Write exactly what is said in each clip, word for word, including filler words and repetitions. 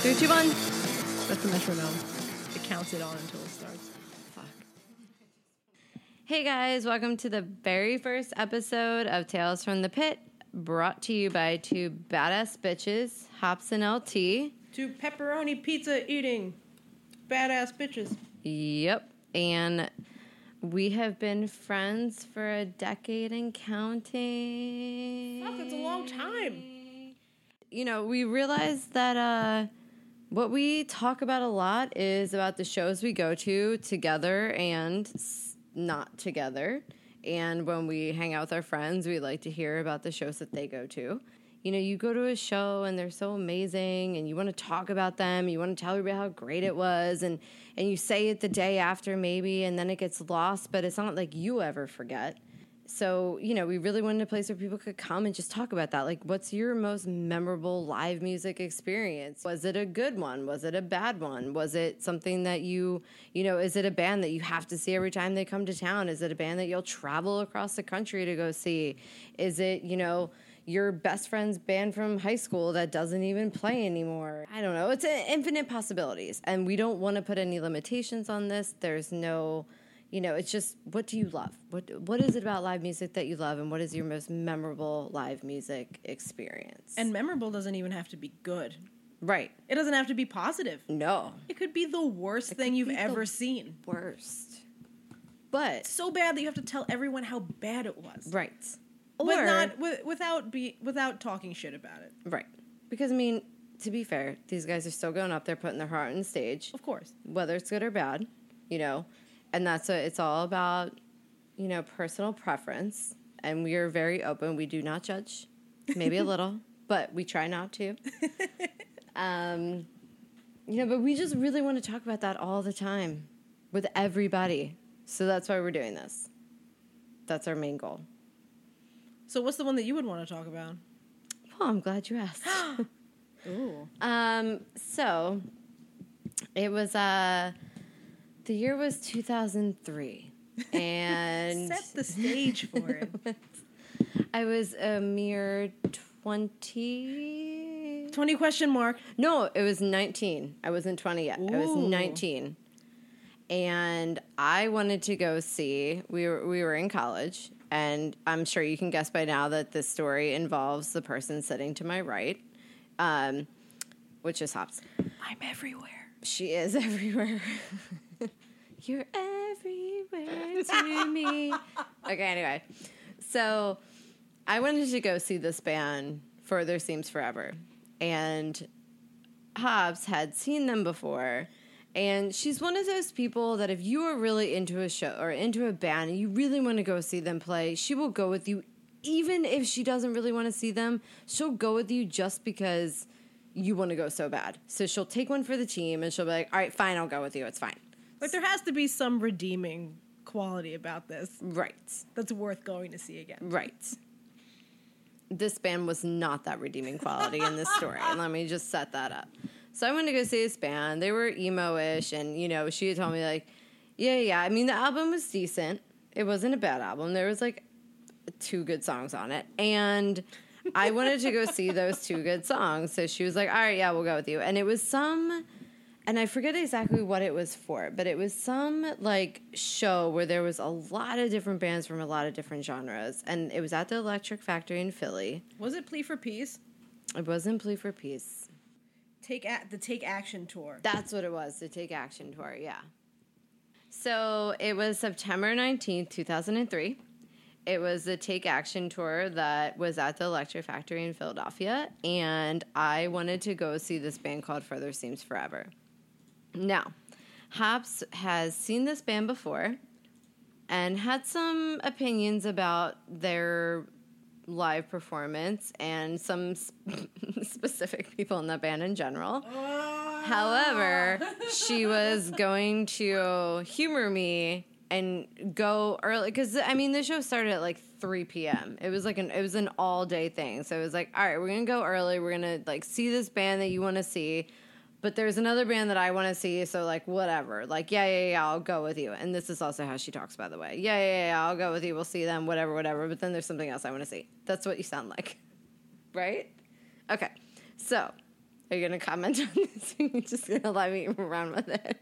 Three, two, one. That's the metronome. It counts it on until it starts. Fuck. Hey guys, welcome to the very first episode of Tales from the Pit, brought to you by two badass bitches, Hops and L T. Two pepperoni pizza eating badass bitches. Yep. And we have been friends for a decade and counting. Fuck, that's a long time. You know, we realized that uh, what we talk about a lot is about the shows we go to together and not together. And when we hang out with our friends, we like to hear about the shows that they go to. You know, you go to a show and they're so amazing and you want to talk about them. You want to tell everybody how great it was. And, and you say it the day after maybe, and then it gets lost, but it's not like you ever forget. So, you know, we really wanted a place where people could come and just talk about that. Like, what's your most memorable live music experience? Was it a good one? Was it a bad one? Was it something that you, you know, is it a band that you have to see every time they come to town? Is it a band that you'll travel across the country to go see? Is it, you know, your best friend's band from high school that doesn't even play anymore? I don't know. It's infinite possibilities. And we don't want to put any limitations on this. There's no, you know, it's just, what do you love? What What is it about live music that you love? And what is your most memorable live music experience? And memorable doesn't even have to be good. Right. It doesn't have to be positive. No. It could be the worst it thing you've ever seen. Worst. But. So bad that you have to tell everyone how bad it was. Right. Or, with not, with, without be without talking shit about it. Right. Because, I mean, to be fair, these guys are still going up there putting their heart on the stage. Of course. Whether it's good or bad, you know. And that's what it's all about, you know, personal preference. And we are very open. We do not judge. Maybe a little. But we try not to. um, you know, but we just really want to talk about that all the time with everybody. So that's why we're doing this. That's our main goal. So what's the one that you would want to talk about? Well, I'm glad you asked. Ooh. Um, so it was, uh, the year was two thousand three. And set the stage for it. I was a mere twenty. twenty question mark. No, it was nineteen. I wasn't twenty yet. Ooh. I was nineteen. And I wanted to go see, we were, we were in college. And I'm sure you can guess by now that this story involves the person sitting to my right, um, which is Hops. I'm everywhere. She is everywhere. You're everywhere to me. Okay, anyway. So I wanted to go see this band, Further Seems Forever. And Hops had seen them before. And she's one of those people that if you are really into a show or into a band and you really want to go see them play, she will go with you. Even if she doesn't really want to see them, she'll go with you just because you want to go so bad. So she'll take one for the team and she'll be like, all right, fine, I'll go with you. It's fine. Like, there has to be some redeeming quality about this. Right. That's worth going to see again. Right. This band was not that redeeming quality in this story. Let me just set that up. So I went to go see this band. They were emo-ish, and, you know, she had told me, like, yeah, yeah. I mean, the album was decent. It wasn't a bad album. There was, like, two good songs on it. And I wanted to go see those two good songs. So she was like, all right, yeah, we'll go with you. And it was some, and I forget exactly what it was for, but it was some, like, show where there was a lot of different bands from a lot of different genres. And it was at the Electric Factory in Philly. Was it Plea for Peace? It wasn't Plea for Peace. Take a- the Take Action Tour. That's what it was, the Take Action Tour, yeah. So it was September nineteenth, two thousand three. It was the Take Action Tour that was at the Electric Factory in Philadelphia, and I wanted to go see this band called Further Seems Forever. Now, Hops has seen this band before and had some opinions about their live performance and some sp- specific people in the band in general. Oh. However, she was going to humor me and go early because, I mean, the show started at like three p.m. It was like an it was an all day thing. So it was like, all right, we're gonna go early. We're gonna like see this band that you want to see, but there's another band that I want to see. So like whatever, like yeah, yeah, yeah, I'll go with you. And this is also how she talks, by the way. Yeah, yeah, yeah, I'll go with you. We'll see them. Whatever, whatever. But then there's something else I want to see. That's what you sound like, right? Okay, so Are you going to comment on this? You're just going to let me run with it?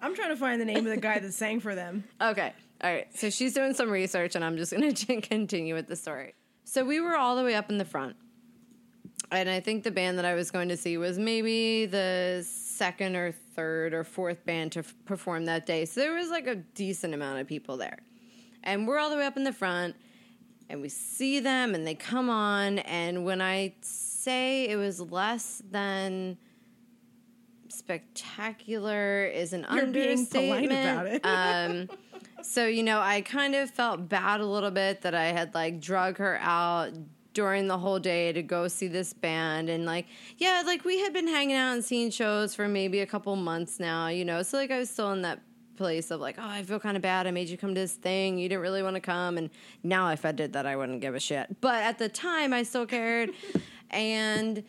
I'm trying to find the name of the guy that sang for them. Okay. All right. So she's doing some research, and I'm just going to continue with the story. So we were all the way up in the front. And I think the band that I was going to see was maybe the second or third or fourth band to f- perform that day. So there was like a decent amount of people there. And we're all the way up in the front, and we see them, and they come on. And when I say it was less than spectacular is an You're understatement. Being polite about it. um, so, you know, I kind of felt bad a little bit that I had like drug her out during the whole day to go see this band. And like, yeah, like we had been hanging out and seeing shows for maybe a couple months now, you know? So like I was still in that place of like, oh, I feel kind of bad. I made you come to this thing. You didn't really want to come. And now if I did that, I wouldn't give a shit. But at the time I still cared. And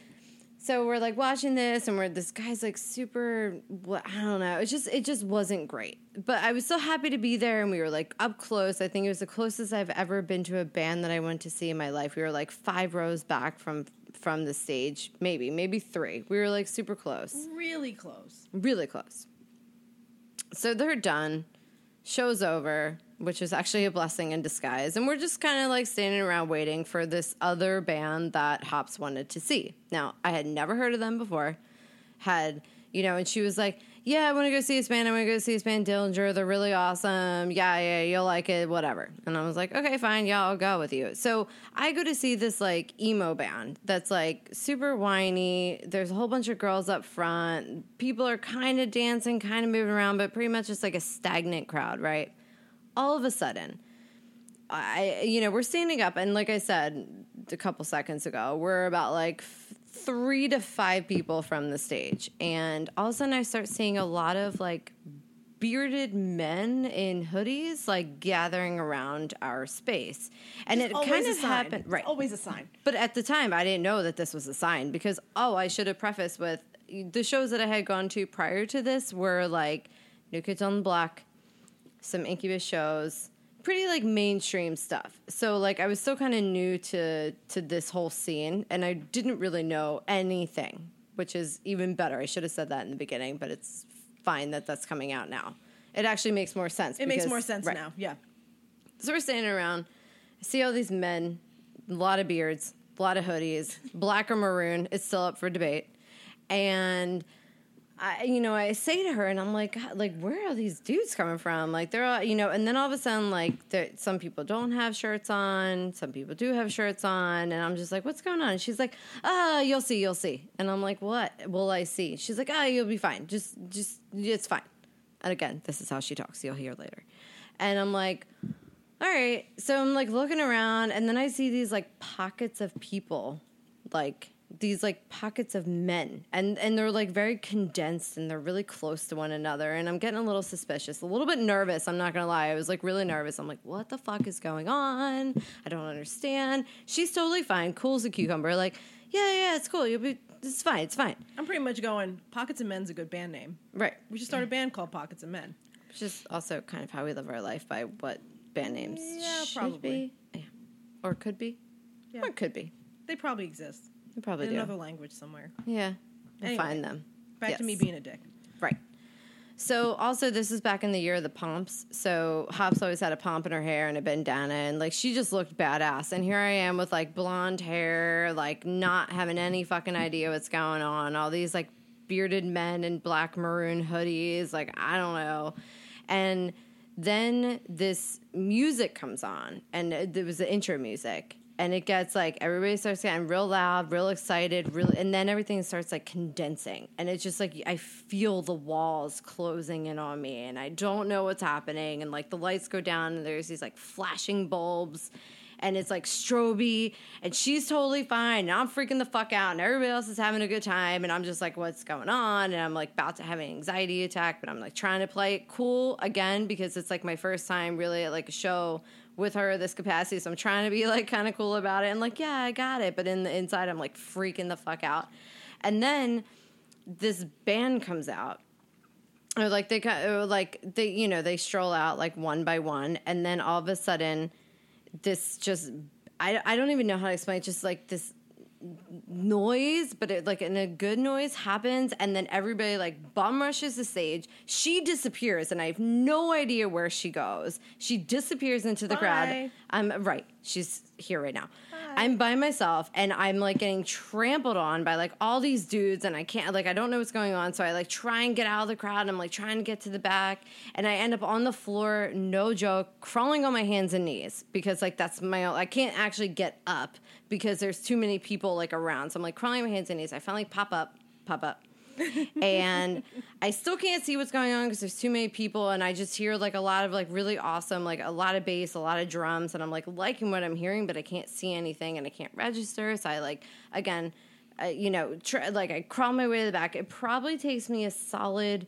so we're like watching this and we're, this guy's like super, I don't know. It just, it just wasn't great, but I was so happy to be there. And we were like up close. I think it was the closest I've ever been to a band that I went to see in my life. We were like five rows back from, from the stage, maybe, maybe three. We were like super close. Really close. Really close. So they're done. Show's over, which is actually a blessing in disguise. And we're just kind of like standing around waiting for this other band that Hops wanted to see. Now, I had never heard of them before. Had, you know, and she was like, yeah, I want to go see this band. I want to go see this band, Dillinger. They're really awesome. Yeah, yeah, you'll like it, whatever. And I was like, okay, fine. Yeah, I'll go with you. So I go to see this like emo band that's like super whiny. There's a whole bunch of girls up front. People are kind of dancing, kind of moving around, but pretty much just like a stagnant crowd, right? All of a sudden, I, you know, we're standing up. And like I said a couple seconds ago, we're about like f- three to five people from the stage. And all of a sudden I start seeing a lot of like bearded men in hoodies, like gathering around our space. And it's it kind of happened. Right. It's always a sign. But at the time I didn't know that this was a sign because, oh, I should have prefaced with the shows that I had gone to prior to this were like New Kids on the Block, some Incubus shows, pretty like mainstream stuff. So like I was still kind of new to to this whole scene, and I didn't really know anything, which is even better. I should have said that in the beginning, but it's fine that that's coming out now. It actually makes more sense. It because, makes more sense right. now, yeah. So we're standing around, I see all these men, a lot of beards, a lot of hoodies, black or maroon. It's still up for debate, and I, you know, I say to her, and I'm like, God, like, where are these dudes coming from? Like, they're all, you know, and then all of a sudden, like, there, some people don't have shirts on, some people do have shirts on, and I'm just like, what's going on? And she's like, ah, oh, you'll see, you'll see. And I'm like, what will I see? She's like, ah, oh, you'll be fine. Just, just, it's fine. And again, this is how she talks. You'll hear later. And I'm like, all right. So I'm like looking around, and then I see these like pockets of people, like, these like pockets of men, and and they're like very condensed, and they're really close to one another, and I'm getting a little suspicious, a little bit nervous. I'm not gonna lie, I was like really nervous. I'm like, what the fuck is going on? I don't understand. She's totally fine, cool as a cucumber, like, yeah yeah it's cool, you'll be, it's fine, it's fine. I'm pretty much going, Pockets of Men's a good band name, right? We should start a band called Pockets of Men, which is also kind of how we live our life by what band names yeah should probably be. Yeah. or could be yeah or could be they probably exist. They probably in do. Another language somewhere. Yeah. Anyway, find them. Back yes. to me being a dick. Right. So also this is back in the year of the pumps. So Hops always had a pump in her hair and a bandana, and like she just looked badass. And here I am with like blonde hair, like not having any fucking idea what's going on. All these like bearded men in black maroon hoodies, like I don't know. And then this music comes on, and it was the intro music. And it gets like everybody starts getting real loud, real excited, real, and then everything starts like condensing. And it's just like I feel the walls closing in on me, and I don't know what's happening. And like the lights go down, and there's these like flashing bulbs, and it's like strobe, and she's totally fine, and I'm freaking the fuck out, and everybody else is having a good time, and I'm just like, what's going on? And I'm like about to have an anxiety attack, but I'm like trying to play it cool again because it's like my first time really at like a show with her this capacity, so I'm trying to be like kind of cool about it, and like, yeah, I got it, but in the inside I'm like freaking the fuck out. And then this band comes out, or like they or like they you know they stroll out like one by one, and then all of a sudden this just I, I don't even know how to explain it, just like this noise, but it, like, and a good noise happens, and then everybody like bum rushes the stage. She disappears, and I have no idea where she goes. She disappears into the Bye. crowd. I'm right. She's here right now. Bye. I'm by myself, and I'm like getting trampled on by like all these dudes, and I can't, like, I don't know what's going on. So I like try and get out of the crowd. And I'm like trying to get to the back, and I end up on the floor. No joke, crawling on my hands and knees, because like that's my own, I can't actually get up because there's too many people like around. So I'm like crawling on my hands and knees. I finally pop up, pop up. And I still can't see what's going on because there's too many people, and I just hear like a lot of like really awesome, like a lot of bass, a lot of drums, and I'm like liking what I'm hearing, but I can't see anything and I can't register. So I like, again, uh, you know, tr- like I crawl my way to the back. It probably takes me a solid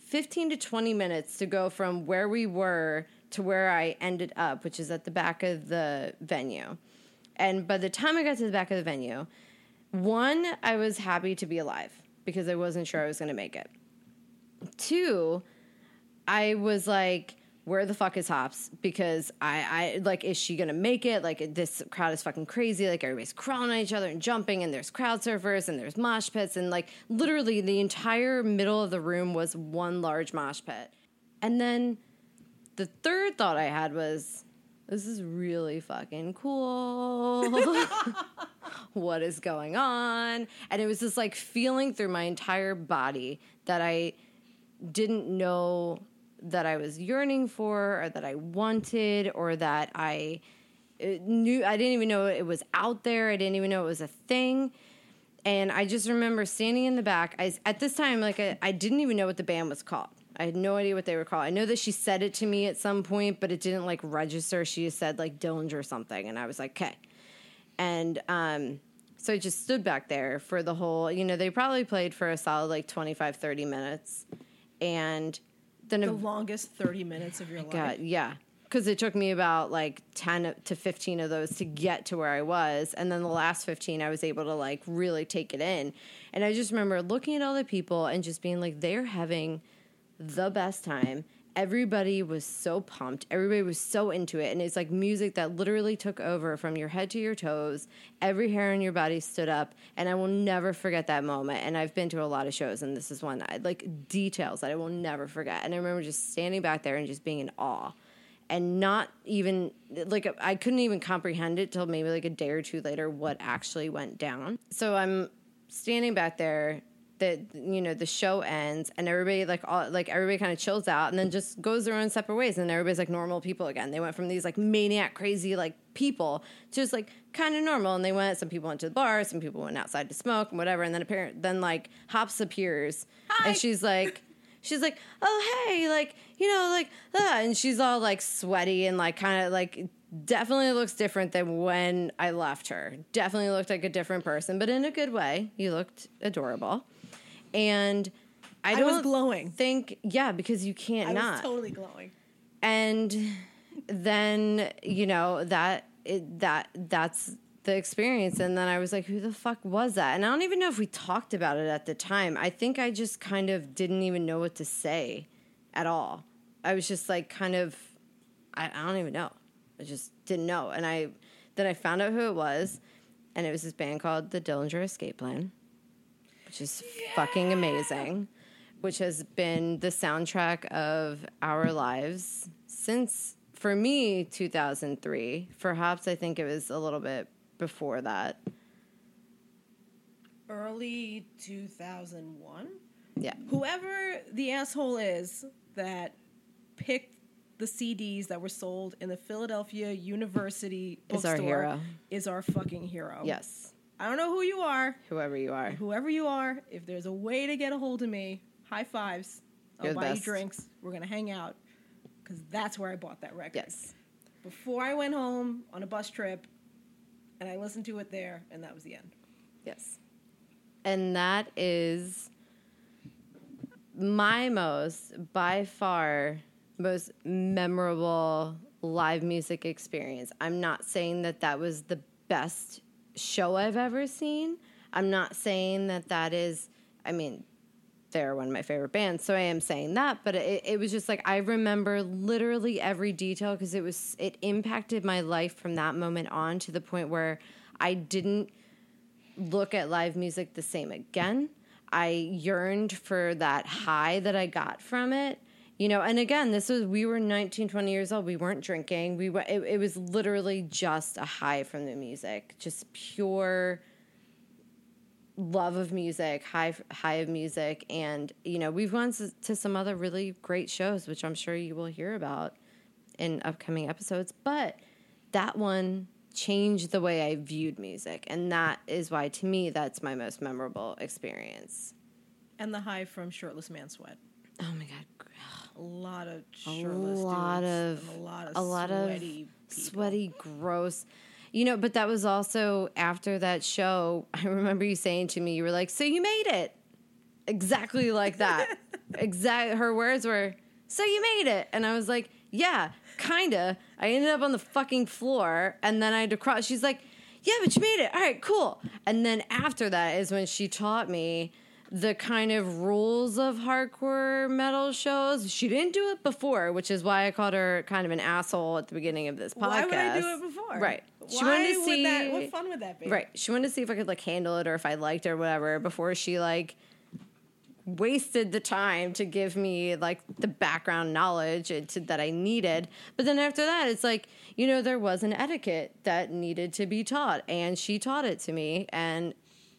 fifteen to twenty minutes to go from where we were to where I ended up, which is at the back of the venue. And by the time I got to the back of the venue, one, I was happy to be alive, because I wasn't sure I was going to make it. Two, I was like, where the fuck is Hops? Because I, I like, is she going to make it? Like, this crowd is fucking crazy. Like, everybody's crawling on each other and jumping, and there's crowd surfers, and there's mosh pits, and like, literally the entire middle of the room was one large mosh pit. And then the third thought I had was, this is really fucking cool. What is going on? And it was just like feeling through my entire body that I didn't know that I was yearning for, or that I wanted, or that I knew. I didn't even know it was out there. I didn't even know it was a thing. And I just remember standing in the back. I, at this time, like I, I didn't even know what the band was called. I had no idea what they were called. I know that she said it to me at some point, but it didn't, like, register. She just said, like, Dillinger or something, and I was like, okay. And um, so I just stood back there for the whole, you know, they probably played for a solid, like, twenty-five, thirty minutes. And then The a, longest thirty minutes of your God, life. Yeah, because it took me about, like, ten to fifteen of those to get to where I was. And then the last fifteen, I was able to, like, really take it in. And I just remember looking at all the people and just being like, they're having the best time. Everybody was so pumped. Everybody was so into it. And it's like music that literally took over from your head to your toes. Every hair on your body stood up. And I will never forget that moment. And I've been to a lot of shows, and this is one that I, like, details that I will never forget. And I remember just standing back there and just being in awe, and not even, like, I couldn't even comprehend it till maybe like a day or two later what actually went down. So I'm standing back there. That, you know, the show ends, and everybody like all, like everybody kind of chills out, and then just goes their own separate ways, and everybody's like normal people again. They went from these like maniac crazy like people to just like kind of normal, and they went. Some people went to the bar, some people went outside to smoke and whatever, and then apparent then like Hops appears, Hi. and she's like. She's like, oh, hey, like, you know, like, ah, and she's all, like, sweaty and, like, kind of, like, definitely looks different than when I left her. Definitely looked like a different person, but in a good way. You looked adorable. And I don't I was glowing. think, yeah, because you can't I not. I was totally glowing. And then, you know, that it, that that's the experience. And then I was like, who the fuck was that? And I don't even know if we talked about it at the time. I think I just kind of didn't even know what to say at all. I was just like, kind of, I, I don't even know. I just didn't know. And I, then I found out who it was, and it was this band called the Dillinger Escape Plan, which is yeah. fucking amazing, which has been the soundtrack of our lives since, for me, two thousand three. For Hops, I think it was a little bit before that, early two thousand one. Yeah, whoever the asshole is that picked the C Ds that were sold in the Philadelphia University bookstore is our hero. Is our fucking hero. Yes, I don't know who you are. Whoever you are. Whoever you are. If there's a way to get a hold of me, high fives. You're I'll buy best. you drinks. We're gonna hang out, because that's where I bought that record. Yes. Before I went home on a bus trip. And I listened to it there, and that was the end. Yes. And that is my most, by far, most memorable live music experience. I'm not saying that that was the best show I've ever seen. I'm not saying that that is, I mean, they're one of my favorite bands, so I am saying that, but it, it was just like, I remember literally every detail, because it was, it impacted my life from that moment on to the point where I didn't look at live music the same again. I yearned for that high that I got from it. You know, and again, this was, we were nineteen, twenty years old. We weren't drinking. We were, it, it was literally just a high from the music, just pure love of music, high, high of music. And, you know, we've gone to, to some other really great shows, which I'm sure you will hear about in upcoming episodes. But that one changed the way I viewed music. And that is why, to me, that's my most memorable experience. And the high from Shirtless Man Sweat. Oh, my God. A lot of shirtless a lot dudes of, and a lot of a lot sweaty of sweaty, gross. You know, but that was also after that show. I remember you saying to me, you were like, "So you made it." Exactly like that. Exact. Her words were, "So you made it." And I was like, "Yeah, kinda." I ended up on the fucking floor, and then I had to cross. She's like, "Yeah, but you made it. All right, cool." And then after that is when she taught me the kind of rules of hardcore metal shows. She didn't do it before, which is why I called her kind of an asshole at the beginning of this podcast. Why would I do it before? Right. She why wanted to see, would that, what fun would that be? Right. She wanted to see if I could, like, handle it or if I liked it or whatever before she, like, wasted the time to give me, like, the background knowledge to, that I needed. But then after that, it's like, you know, there was an etiquette that needed to be taught, and she taught it to me, and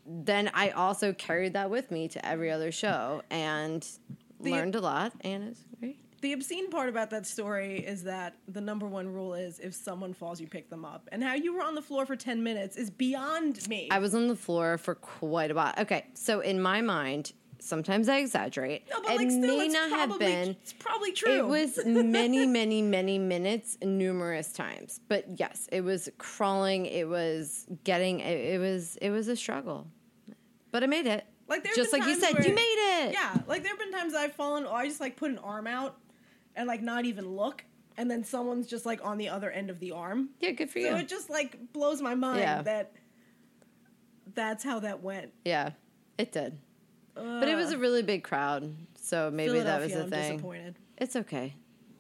then I also carried that with me to every other show and the, learned a lot, and it's great. The obscene part about that story is that the number one rule is if someone falls, you pick them up. And how you were on the floor for ten minutes is beyond me. I was on the floor for quite a while. Okay, so in my mind, sometimes I exaggerate. No, but it like still, may it's not probably, have been. It's probably true. It was many, many, many minutes, numerous times. But yes, it was crawling. It was getting. It, it was. It was a struggle, but I made it. Like there's just been like times you said, where, you made it. Yeah, like there have been times I've fallen. Or I just like put an arm out, and like not even look, and then someone's just like on the other end of the arm. Yeah, good for so you. So it just like blows my mind yeah. that that's how that went. Yeah, it did. Uh, but it was a really big crowd, so maybe that was the thing. I'm disappointed. It's okay.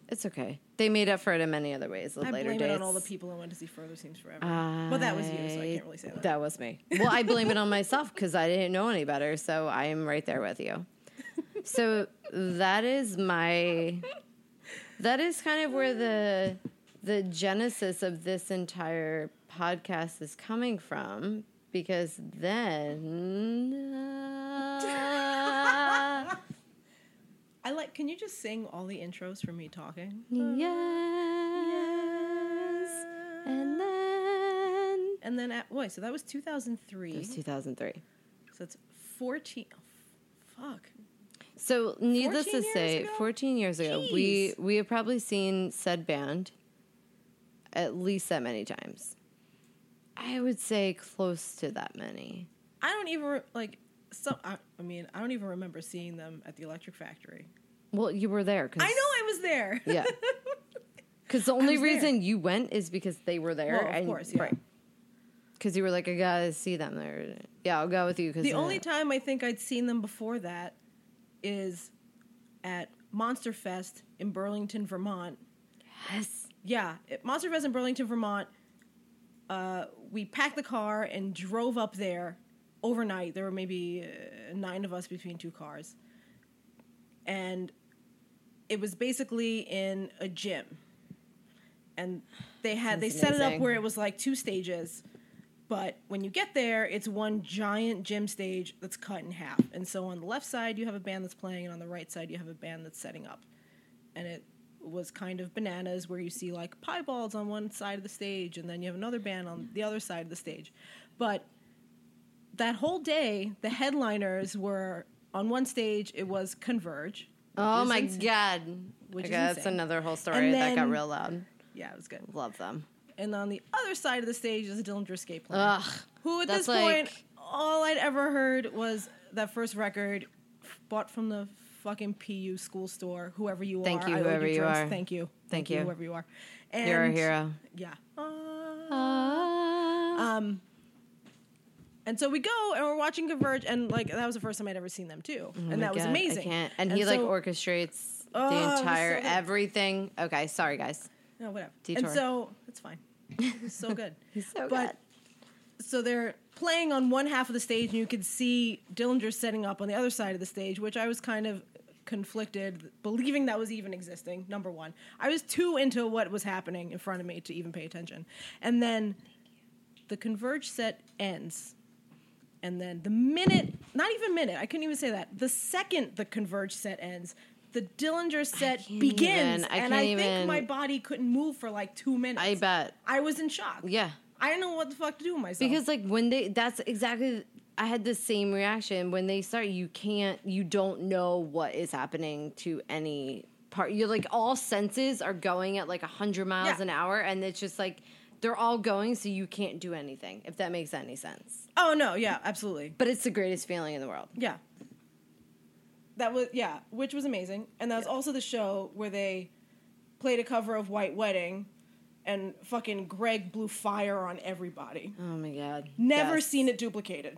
It's okay. They made up for it in many other ways. I later blame dates. It on all the people who went to see Further Seems Forever. I, well, that was you, so I can't really say that. That was me. Well, I blame it on myself because I didn't know any better, so I am right there with you. So that is my... That is kind of where the the genesis of this entire podcast is coming from, because then... Uh, I like, can you just sing all the intros for me talking? Yes. yes. And then. And then, at, wait, so that was two thousand three. It was two thousand three. So it's fourteen. Oh, fuck. So needless to say, ago? fourteen years ago, Jeez. we we have probably seen said band at least that many times. I would say close to that many. I don't even, like, so I, I mean, I don't even remember seeing them at the Electric Factory. Well, you were there. Cause, I know I was there. Yeah. Because the only reason there. you went is because they were there. Well, of and, course, yeah. Right. Because you were like, I gotta see them there. Yeah, I'll go with you. Cause the only that. time I think I'd seen them before that is at Monster Fest in Burlington, Vermont. Yes. Yeah. At Monster Fest in Burlington, Vermont. Uh, we packed the car and drove up there overnight. There were maybe uh, nine of us between two cars. And it was basically in a gym. And they had That's they amazing. set it up where it was like two stages. But when you get there, it's one giant gym stage that's cut in half. And so on the left side, you have a band that's playing, and on the right side, you have a band that's setting up. And it was kind of bananas, where you see like piebalds on one side of the stage, and then you have another band on the other side of the stage. But that whole day, the headliners were on one stage. It was Converge. Oh my ins- god! Which okay, is that's another whole story then, that got real loud. Yeah, it was good. Love them. And on the other side of the stage is Dylan Driscoll playing. Ugh, who at this point, like... all I'd ever heard was that first record bought from the fucking P U school store, whoever you thank are. You, whoever you are. Thank you, thank you, thank you, whoever you are. And you're a hero. Yeah. Uh, uh. Um. And so we go and we're watching Converge, and like that was the first time I'd ever seen them too, oh and that God, was amazing. I can't. And, and he so, like orchestrates oh, the entire so everything. Okay, sorry guys. No, whatever. Detour. And so it's fine. It was so good. He's so but, good. so they're playing on one half of the stage, and you could see Dillinger setting up on the other side of the stage, which I was kind of conflicted, believing that was even existing, number one. I was too into what was happening in front of me to even pay attention. And then the Converge set ends. And then the minute, not even minute, I couldn't even say that, the second the Converge set ends, the Dillinger set begins. Even, I and I think even, my body couldn't move for like two minutes. I bet. I was in shock. Yeah. I didn't know what the fuck to do with myself. Because like when they, that's exactly, I had the same reaction. When they start, you can't, you don't know what is happening to any part. You're like, all senses are going at like one hundred miles yeah. an hour. And it's just like, they're all going, so you can't do anything, if that makes any sense. Oh, no, yeah, absolutely. But it's the greatest feeling in the world. Yeah. That was, yeah, which was amazing. And that was yeah. also the show where they played a cover of White Wedding, and fucking Greg blew fire on everybody. Oh, my God. Never yes. seen it duplicated.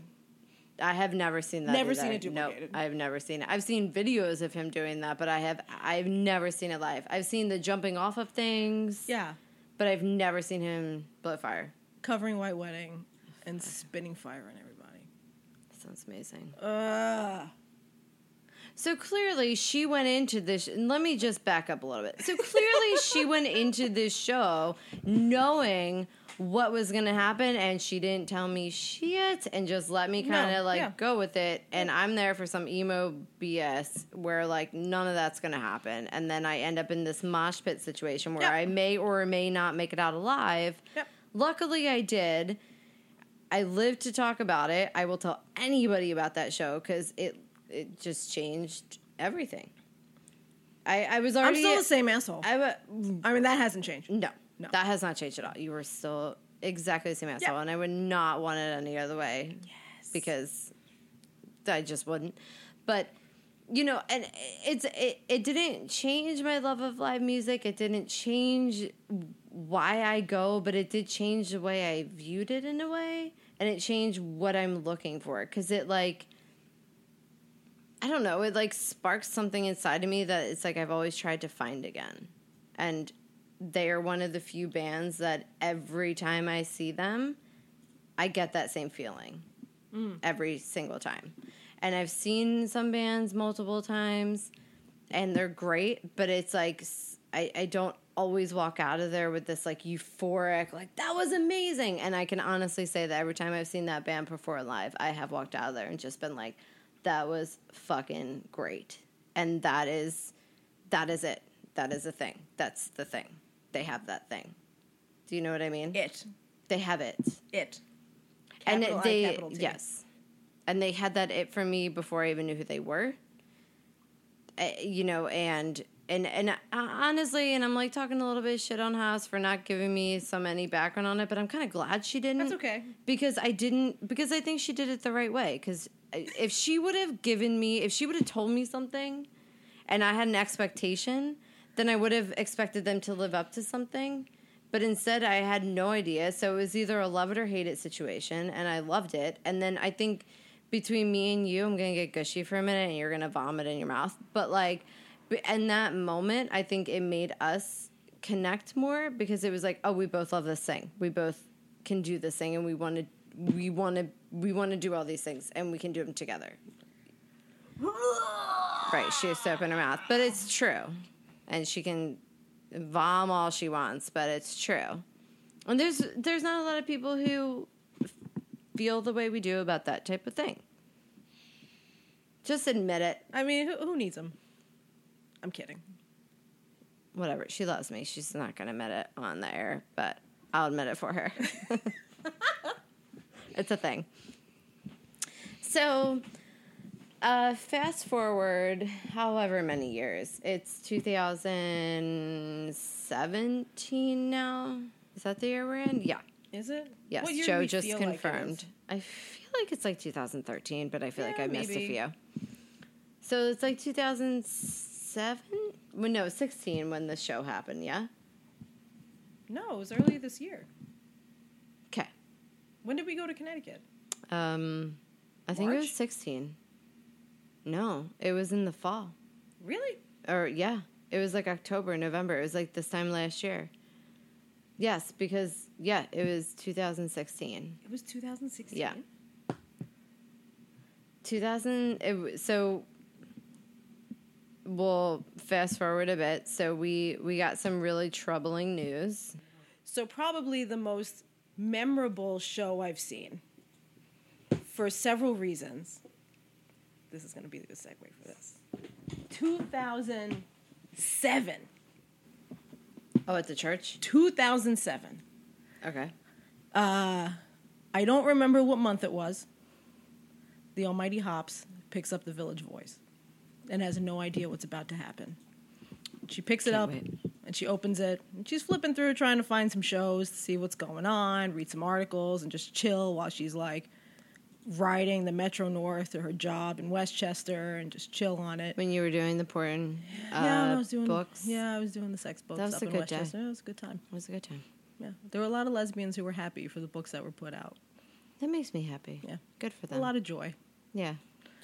I have never seen that. Never either. seen it duplicated. Nope, I've never seen it. I've seen videos of him doing that, but I have, I've never seen it live. I've seen the jumping off of things. Yeah. But I've never seen him blow fire. Covering White Wedding and spitting fire on everybody. That sounds amazing. Ugh. So clearly she went into this... Let me just back up a little bit. So clearly she went into this show knowing what was going to happen, and she didn't tell me shit and just let me kind of no, like yeah. go with it. And I'm there for some emo B S where like none of that's going to happen. And then I end up in this mosh pit situation where yep. I may or may not make it out alive. Yep. Luckily I did. I lived to talk about it. I will tell anybody about that show because it it just changed everything. I, I was already... I'm still the same asshole. I, w- I mean, that hasn't changed. No. No. That has not changed at all. You were still exactly the same asshole, yeah. and I would not want it any other way. Yes, because I just wouldn't. But you know, and it's it, it didn't change my love of live music. It didn't change why I go, but it did change the way I viewed it in a way, and it changed what I'm looking for because it like. I don't know. It like sparks something inside of me that it's like I've always tried to find again, and. They are one of the few bands that every time I see them, I get that same feeling mm. every single time. And I've seen some bands multiple times, and they're great, but it's like I, I don't always walk out of there with this like euphoric, like, that was amazing. And I can honestly say that every time I've seen that band perform live, I have walked out of there and just been like, that was fucking great. And that is, that is it. That is a thing. That's the thing. They have that thing. Do you know what I mean? It. They have it. It. Capital and it, they, I, capital T. Yes. And they had that it for me before I even knew who they were. Uh, you know, and, and, and uh, honestly, and I'm like talking a little bit of shit on House for not giving me so many background on it, but I'm kind of glad she didn't. That's okay. Because I didn't, because I think she did it the right way. Because if she would have given me, if she would have told me something and I had an expectation, then I would have expected them to live up to something. But instead, I had no idea. So it was either a love it or hate it situation, and I loved it. And then I think between me and you, I'm going to get gushy for a minute, and you're going to vomit in your mouth. But, like, in that moment, I think it made us connect more because it was like, oh, we both love this thing. We both can do this thing, and we want to we want to, we want to do all these things, and we can do them together. Right, she was soap in her mouth. But it's true. And she can vom all she wants, but it's true. And there's there's not a lot of people who f- feel the way we do about that type of thing. Just admit it. I mean, who, who needs them? I'm kidding. Whatever. She loves me. She's not going to admit it on the air, but I'll admit it for her. It's a thing. So... Uh, fast forward however many years. It's two thousand seventeen now. Is that the year we're in? Yeah. Is it? Yes, Joe just confirmed. Like I feel like it's like two thousand thirteen, but I feel yeah, like I maybe. missed a few. So it's like two thousand seven? Well, no, sixteen when the show happened, yeah? No, it was early this year. Okay. When did we go to Connecticut? Um, I March? think it was sixteen. No, it was in the fall. Really? Or, yeah. It was like October, November. It was like this time last year. Yes, because, yeah, it was two thousand sixteen. It was two thousand sixteen? Yeah. two thousand, it, so we'll fast forward a bit. So we, we got some really troubling news. So probably the most memorable show I've seen for several reasons. This is going to be the segue for this. two thousand seven. Oh, at the church? two thousand seven. Okay. Uh, I don't remember what month it was. The Almighty Hops picks up the Village Voice and has no idea what's about to happen. She picks it Can't up wait. and she opens it. And she's flipping through, trying to find some shows to see what's going on, read some articles, and just chill while she's like riding the Metro North to her job in Westchester and just chill on it. When you were doing the porn uh, yeah, I was doing, books? Yeah, I was doing the sex books that was up a in good Westchester. Day. It was a good time. It was a good time. Yeah. There were a lot of lesbians who were happy for the books that were put out. That makes me happy. Yeah. Good for them. A lot of joy. Yeah.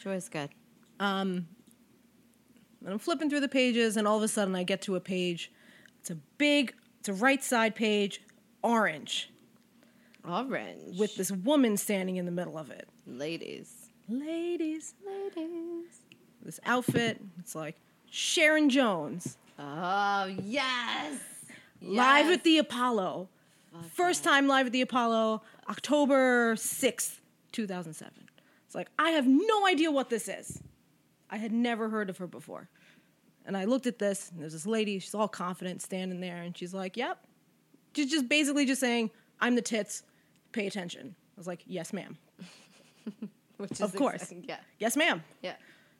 Joy's good. Um, and I'm flipping through the pages, and all of a sudden I get to a page. It's a big, it's a right side page, orange. Orange. With this woman standing in the middle of it. Ladies. Ladies. Ladies. This outfit, it's like Sharon Jones. Oh, yes. yes. Live at the Apollo. Okay. First time live at the Apollo, October sixth, two thousand seven. It's like, I have no idea what this is. I had never heard of her before. And I looked at this, and there's this lady, she's all confident standing there, and she's like, yep. She's just basically just saying, I'm the tits. Pay attention. I was like, yes, ma'am. Which is of course. Exact, yeah. Yes, ma'am. Yeah.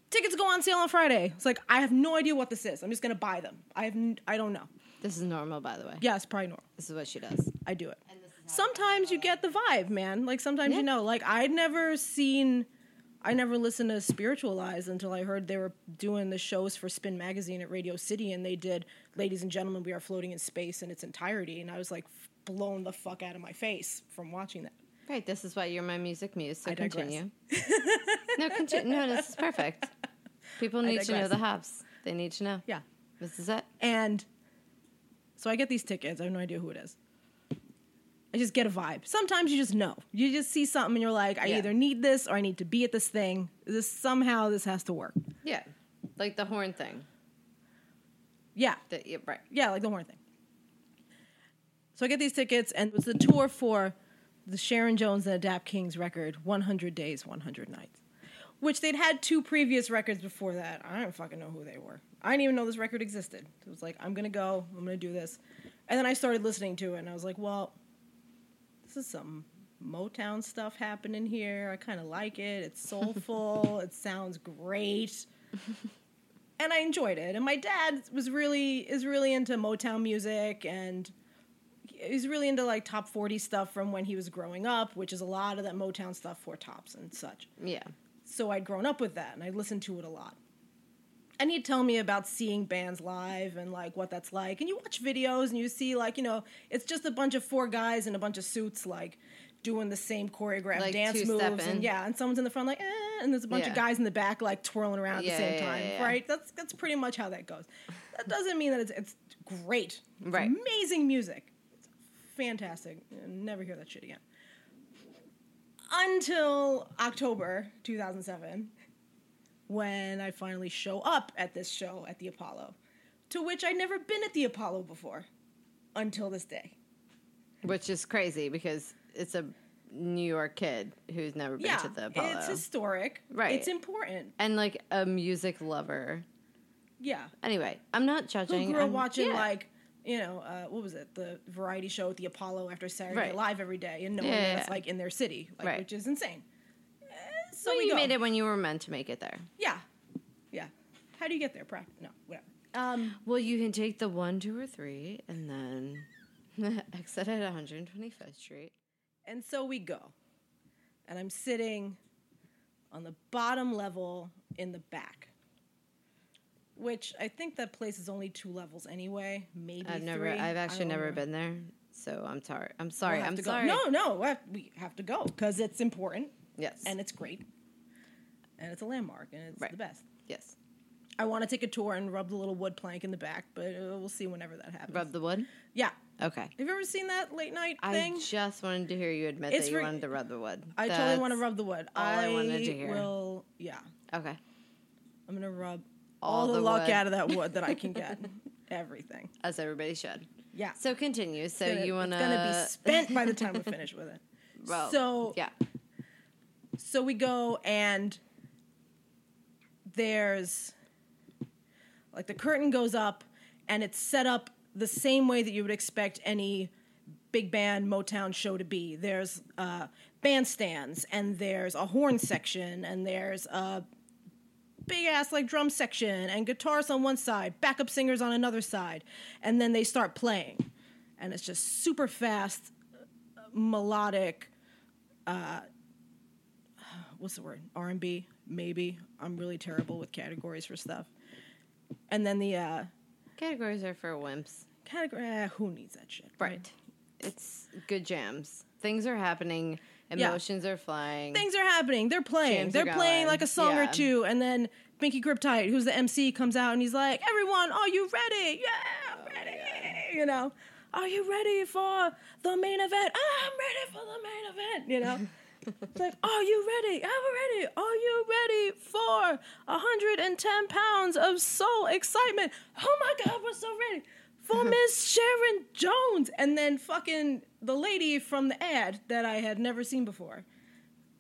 Tickets go on sale on Friday. It's like, I have no idea what this is. I'm just going to buy them. I have n- I don't know. This is normal, by the way. Yeah, it's probably normal. This is what she does. I do it. And this is sometimes you get the vibe, man. Like, sometimes yeah. you know. Like, I'd never seen, I never listened to Spiritualize until I heard they were doing the shows for Spin Magazine at Radio City, and they did, Ladies and Gentlemen, We Are Floating in Space in its entirety. And I was like, blown the fuck out of my face from watching that. Right, this is why you're my music muse, so I continue. no, continue. No, this is perfect. People need to know the hops. They need to know. Yeah. This is it. And so I get these tickets. I have no idea who it is. I just get a vibe. Sometimes you just know. You just see something and you're like, I yeah. either need this or I need to be at this thing. This somehow this has to work. Yeah. Like the horn thing. Yeah. The, yeah right. Yeah, like the horn thing. So I get these tickets, and it's the tour for the Sharon Jones and Adapt Kings record, one hundred days, one hundred nights, which they'd had two previous records before that. I don't fucking know who they were. I didn't even know this record existed. It was like, I'm going to go. I'm going to do this. And then I started listening to it, and I was like, well, this is some Motown stuff happening here. I kind of like it. It's soulful. It sounds great. And I enjoyed it. And my dad was really is really into Motown music, and he's really into, like, top forty stuff from when he was growing up, which is a lot of that Motown stuff for Tops and such. Yeah. So I'd grown up with that, and I listened to it a lot. And he'd tell me about seeing bands live and, like, what that's like. And you watch videos, and you see, like, you know, it's just a bunch of four guys in a bunch of suits, like, doing the same choreographed like dance moves. And, yeah, and someone's in the front, like, eh, and there's a bunch yeah. of guys in the back, like, twirling around at yeah, the same yeah, time, yeah, yeah. right? That's that's pretty much how that goes. That doesn't mean that it's, it's great. It's right. amazing music. Fantastic. Never hear that shit again. Until October two thousand seven, when I finally show up at this show at the Apollo, to which I'd never been at the Apollo before until this day. Which is crazy because it's a New York kid who's never been yeah, to the Apollo. It's historic. Right. It's important. And like a music lover. Yeah. Anyway, I'm not judging. Who grew up watching yeah. like You know, uh, what was it? The variety show at the Apollo after Saturday Night right. Live every day, and no yeah, one yeah, that's yeah. like in their city, like, right. which is insane. Uh, so well, we you go. made it when you were meant to make it there. Yeah, yeah. How do you get there? Practice? No, whatever. Um, well, you can take the one, two, or three, and then exit at one hundred twenty-fifth Street. And so we go, and I'm sitting on the bottom level in the back. Which I think that place is only two levels anyway, maybe I've never, three. I've actually never know. been there, so I'm tar- I'm sorry. We'll I'm to sorry. Go. No, no, we have, we have to go because it's important. Yes, and it's great, and it's a landmark, and it's right. the best. Yes. I want to take a tour and rub the little wood plank in the back, but we'll see whenever that happens. Rub the wood? Yeah. Okay. Have you ever seen that late night thing? I just wanted to hear you admit it's that you re- wanted to rub the wood. I That's totally want to rub the wood. All I, I wanted to hear. I will, yeah. Okay. I'm going to rub all, all the, the luck out of that wood that I can get. Everything. As everybody should. Yeah. So continue. So gonna, you want to... It's going to be spent by the time we're finished with it. Well, so, yeah. So we go and there's... Like the curtain goes up and it's set up the same way that you would expect any big band Motown show to be. There's uh, bandstands and there's a horn section and there's a big ass like drum section and guitarists on one side, backup singers on another side. And then they start playing and it's just super fast, melodic, uh, what's the word? R and B, maybe. I'm really terrible with categories for stuff. And then the uh, categories are for wimps. Category, uh, who needs that shit? Right. It's good jams. Things are happening. Emotions yeah. are flying. Things are happening. They're playing. Jams They're playing like a song yeah. or two, and then Binky Griptide, who's the M C, comes out and he's like, "Everyone, are you ready? Yeah, I'm ready. Oh, you know, are you ready for the main event? I'm ready for the main event. You know." It's like, are you ready? I'm ready. Are you ready for one hundred ten pounds of soul excitement? Oh my God, we're so ready for Miss Sharon Jones. And then fucking the lady from the ad that I had never seen before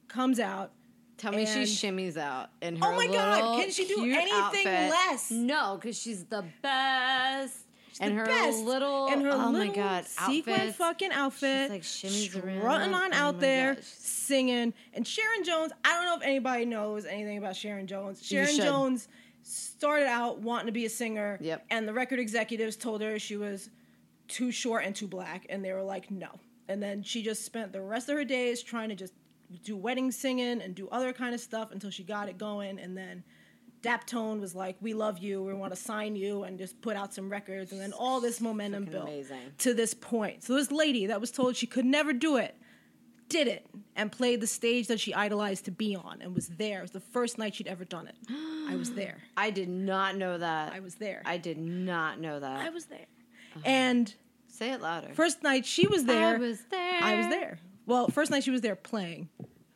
comes out. Tell me she shimmies out in her. Oh my God, can she do anything outfit. less? No, because she's the best. She's and her best. little, and her oh little my God, sequin fucking outfit, she's like strutting on oh out there, God. singing. And Sharon Jones, I don't know if anybody knows anything about Sharon Jones. Sharon Jones started out wanting to be a singer, yep. and the record executives told her she was too short and too black, and they were like, no. And then she just spent the rest of her days trying to just do wedding singing and do other kind of stuff until she got it going, and then... Daptone was like, we love you, we want to sign you, and just put out some records, and then all this momentum built amazing. to this point. So this lady that was told she could never do it, did it, and played the stage that she idolized to be on, and was there. It was the first night she'd ever done it. I was there. I did not know that. I was there. I did not know that. I was there. Uh-huh. And... Say it louder. First night she was there. I was there. I was there. Well, first night she was there playing.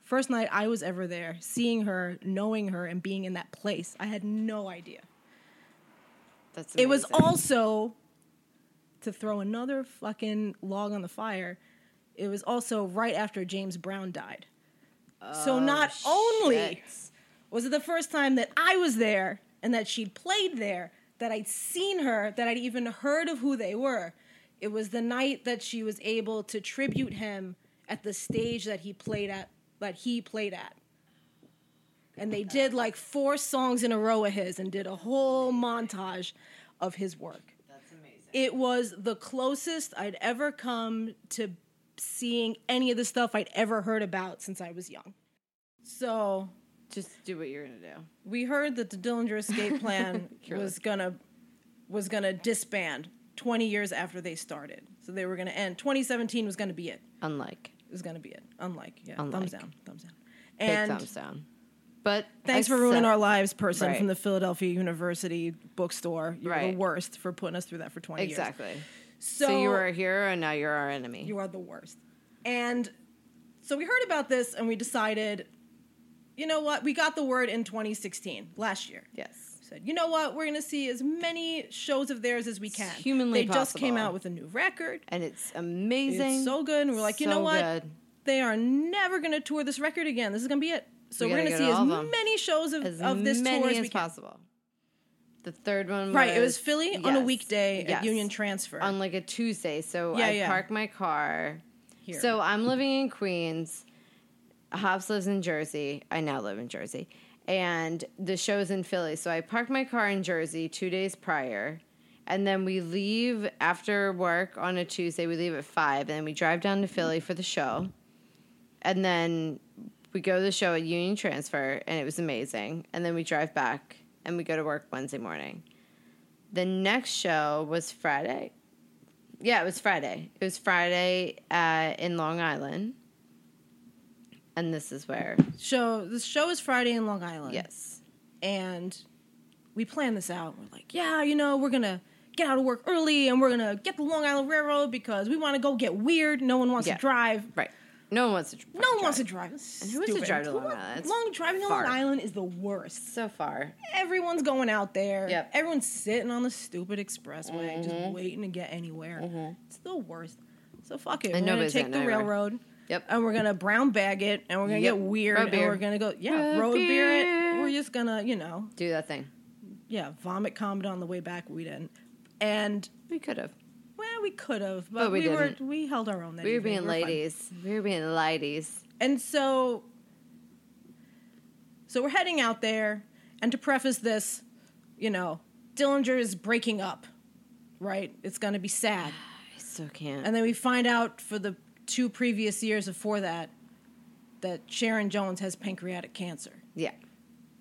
First night I was ever there, seeing her, knowing her, and being in that place. I had no idea. That's amazing. It was also, to throw another fucking log on the fire, it was also right after James Brown died. Oh, so not shit. only was it the first time that I was there and that she'd played there, that I'd seen her, that I'd even heard of who they were, it was the night that she was able to tribute him at the stage that he played at that he played at. And they did like four songs in a row of his and did a whole montage of his work. That's amazing. It was the closest I'd ever come to seeing any of the stuff I'd ever heard about since I was young. So... Just do what you're going to do. We heard that the Dillinger Escape Plan was going to was gonna disband twenty years after they started. So they were going to end. twenty seventeen was going to be it. Unlike... Is going to be it. Unlike, yeah. Unlike. Thumbs down. Thumbs down. And big thumbs down. But thanks for ruining our lives, person right. from the Philadelphia University bookstore. You're right. the worst for putting us through that for twenty exactly. years. Exactly. So, so you were a hero, and now you're our enemy. You are the worst. And so we heard about this, and we decided, you know what? We got the word in twenty sixteen, last year. Yes. We said, you know what? We're going to see as many shows of theirs as we can. It's humanly possible. They just came out with a new record. And it's amazing. It's so good. And we're like, you know what? They are never going to tour this record again. This is going to be it. So we're going to see as many shows of, of this tour as possible. The third one was... Right, it was Philly on a weekday at Union Transfer. On like a Tuesday. So I parked my car. Here. So I'm living in Queens. Hobbs lives in Jersey. I now live in Jersey. And the show's in Philly. So I parked my car in Jersey two days prior. And then we leave after work on a Tuesday. We leave at five. And then we drive down to Philly for the show. And then we go to the show at Union Transfer. And it was amazing. And then we drive back. And we go to work Wednesday morning. The next show was Friday. Yeah, it was Friday. It was Friday uh, in Long Island. And this is where show. The show is Friday in Long Island. Yes, and we plan this out. We're like, yeah, you know, we're going to get out of work early and we're going to get the Long Island Railroad because we want to go get weird. No one wants yeah. to drive. Right. No one wants to, no one wants to drive. No one wants to drive. Who wants to drive to Long Island? Long driving to Long Island is the worst. So far. Everyone's going out there. Yep. Everyone's sitting on the stupid expressway, mm-hmm. just waiting to get anywhere. Mm-hmm. It's the worst. So fuck it. And we're going to take the railroad. Yep. And we're going to brown bag it and we're going to yep. get weird. And we're going to go, yeah, road, road beer it. We're just going to, you know. Do that thing. Yeah, vomit comment on the way back. We didn't. And. We could have. Well, we could have, but, but we, we were we held our own. That we were evening. being we were ladies. Fun. We were being ladies. And so, so we're heading out there. And to preface this, you know, Dillinger is breaking up, right? It's going to be sad. I still can't. And then we find out for the two previous years before that, that Sharon Jones has pancreatic cancer. Yeah.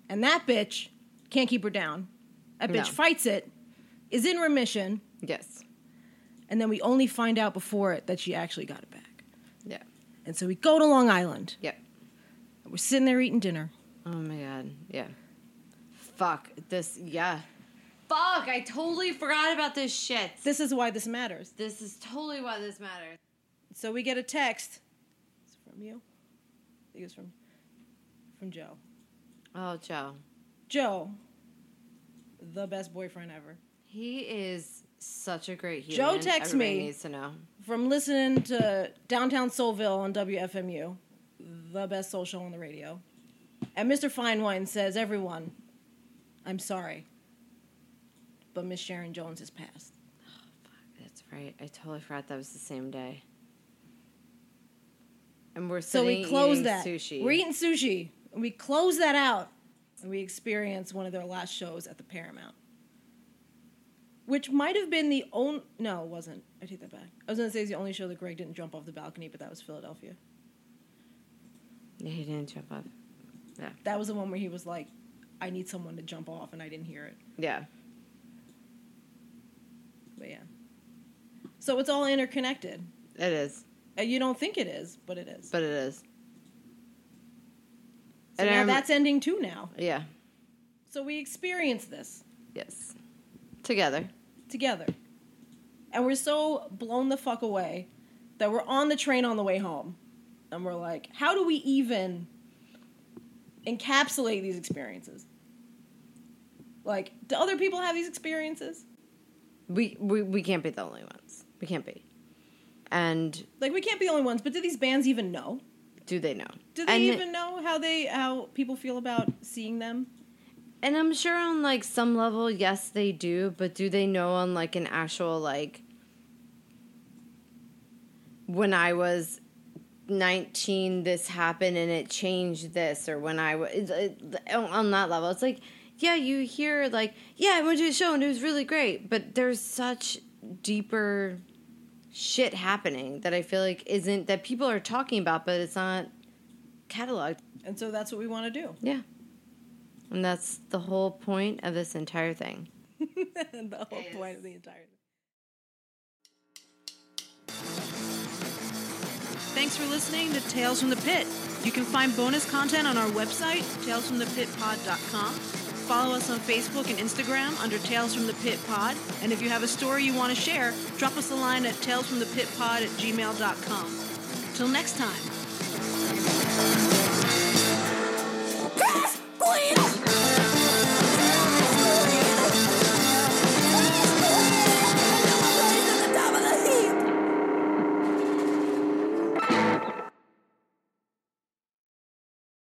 And that bitch can't keep her down. That bitch no. fights it, is in remission. Yes. And then we only find out before it that she actually got it back. Yeah. And so we go to Long Island. Yeah. We're sitting there eating dinner. Oh, my God. Yeah. Fuck. This, yeah. Fuck. I totally forgot about this shit. This is why this matters. This is totally why this matters. So we get a text. Is it from you? I think it's from, from Joe. Oh, Joe. Joe. The best boyfriend ever. He is... such a great human. Joe texts Everybody me needs to know. From listening to Downtown Soulville on W F M U, the best soul show on the radio. And Mister Finewine says, everyone, I'm sorry, but Miss Sharon Jones has passed. Oh, fuck, that's right. I totally forgot that was the same day. And we're sitting, so we close eating that. sushi. We're eating sushi. And we close that out. And we experience one of their last shows at the Paramount. Which might have been the only... No, it wasn't. I take that back. I was going to say it's the only show that Greg didn't jump off the balcony, but that was Philadelphia. Yeah, he didn't jump off. Yeah. That was the one where he was like, I need someone to jump off, and I didn't hear it. Yeah. But yeah. So it's all interconnected. It is. And you don't think it is, but it is. But it is. So and now I'm... that's ending too now. Yeah. So we experienced this. Yes. Together. Together. And we're so blown the fuck away that we're on the train on the way home. And we're like, how do we even encapsulate these experiences? Like, do other people have these experiences? We we, we can't be the only ones. We can't be. And... Like, we can't be the only ones, but do these bands even know? Do they know? Do they and even know how they how people feel about seeing them? And I'm sure on, like, some level, yes, they do. But do they know on, like, an actual, like, when I was nineteen, this happened and it changed this. Or when I was, it, it, on that level, it's like, yeah, you hear, like, yeah, I went to a show and it was really great. But there's such deeper shit happening that I feel like isn't, that people are talking about, but it's not cataloged. And so that's what we want to do. Yeah. And that's the whole point of this entire thing. The whole yes. point of the entire thing. Thanks for listening to Tales from the Pit. You can find bonus content on our website, tales from the pit pod dot com. Follow us on Facebook and Instagram under Tales from the Pit Pod. And if you have a story you want to share, drop us a line at tales from the pit pod at gmail dot com. Till next time.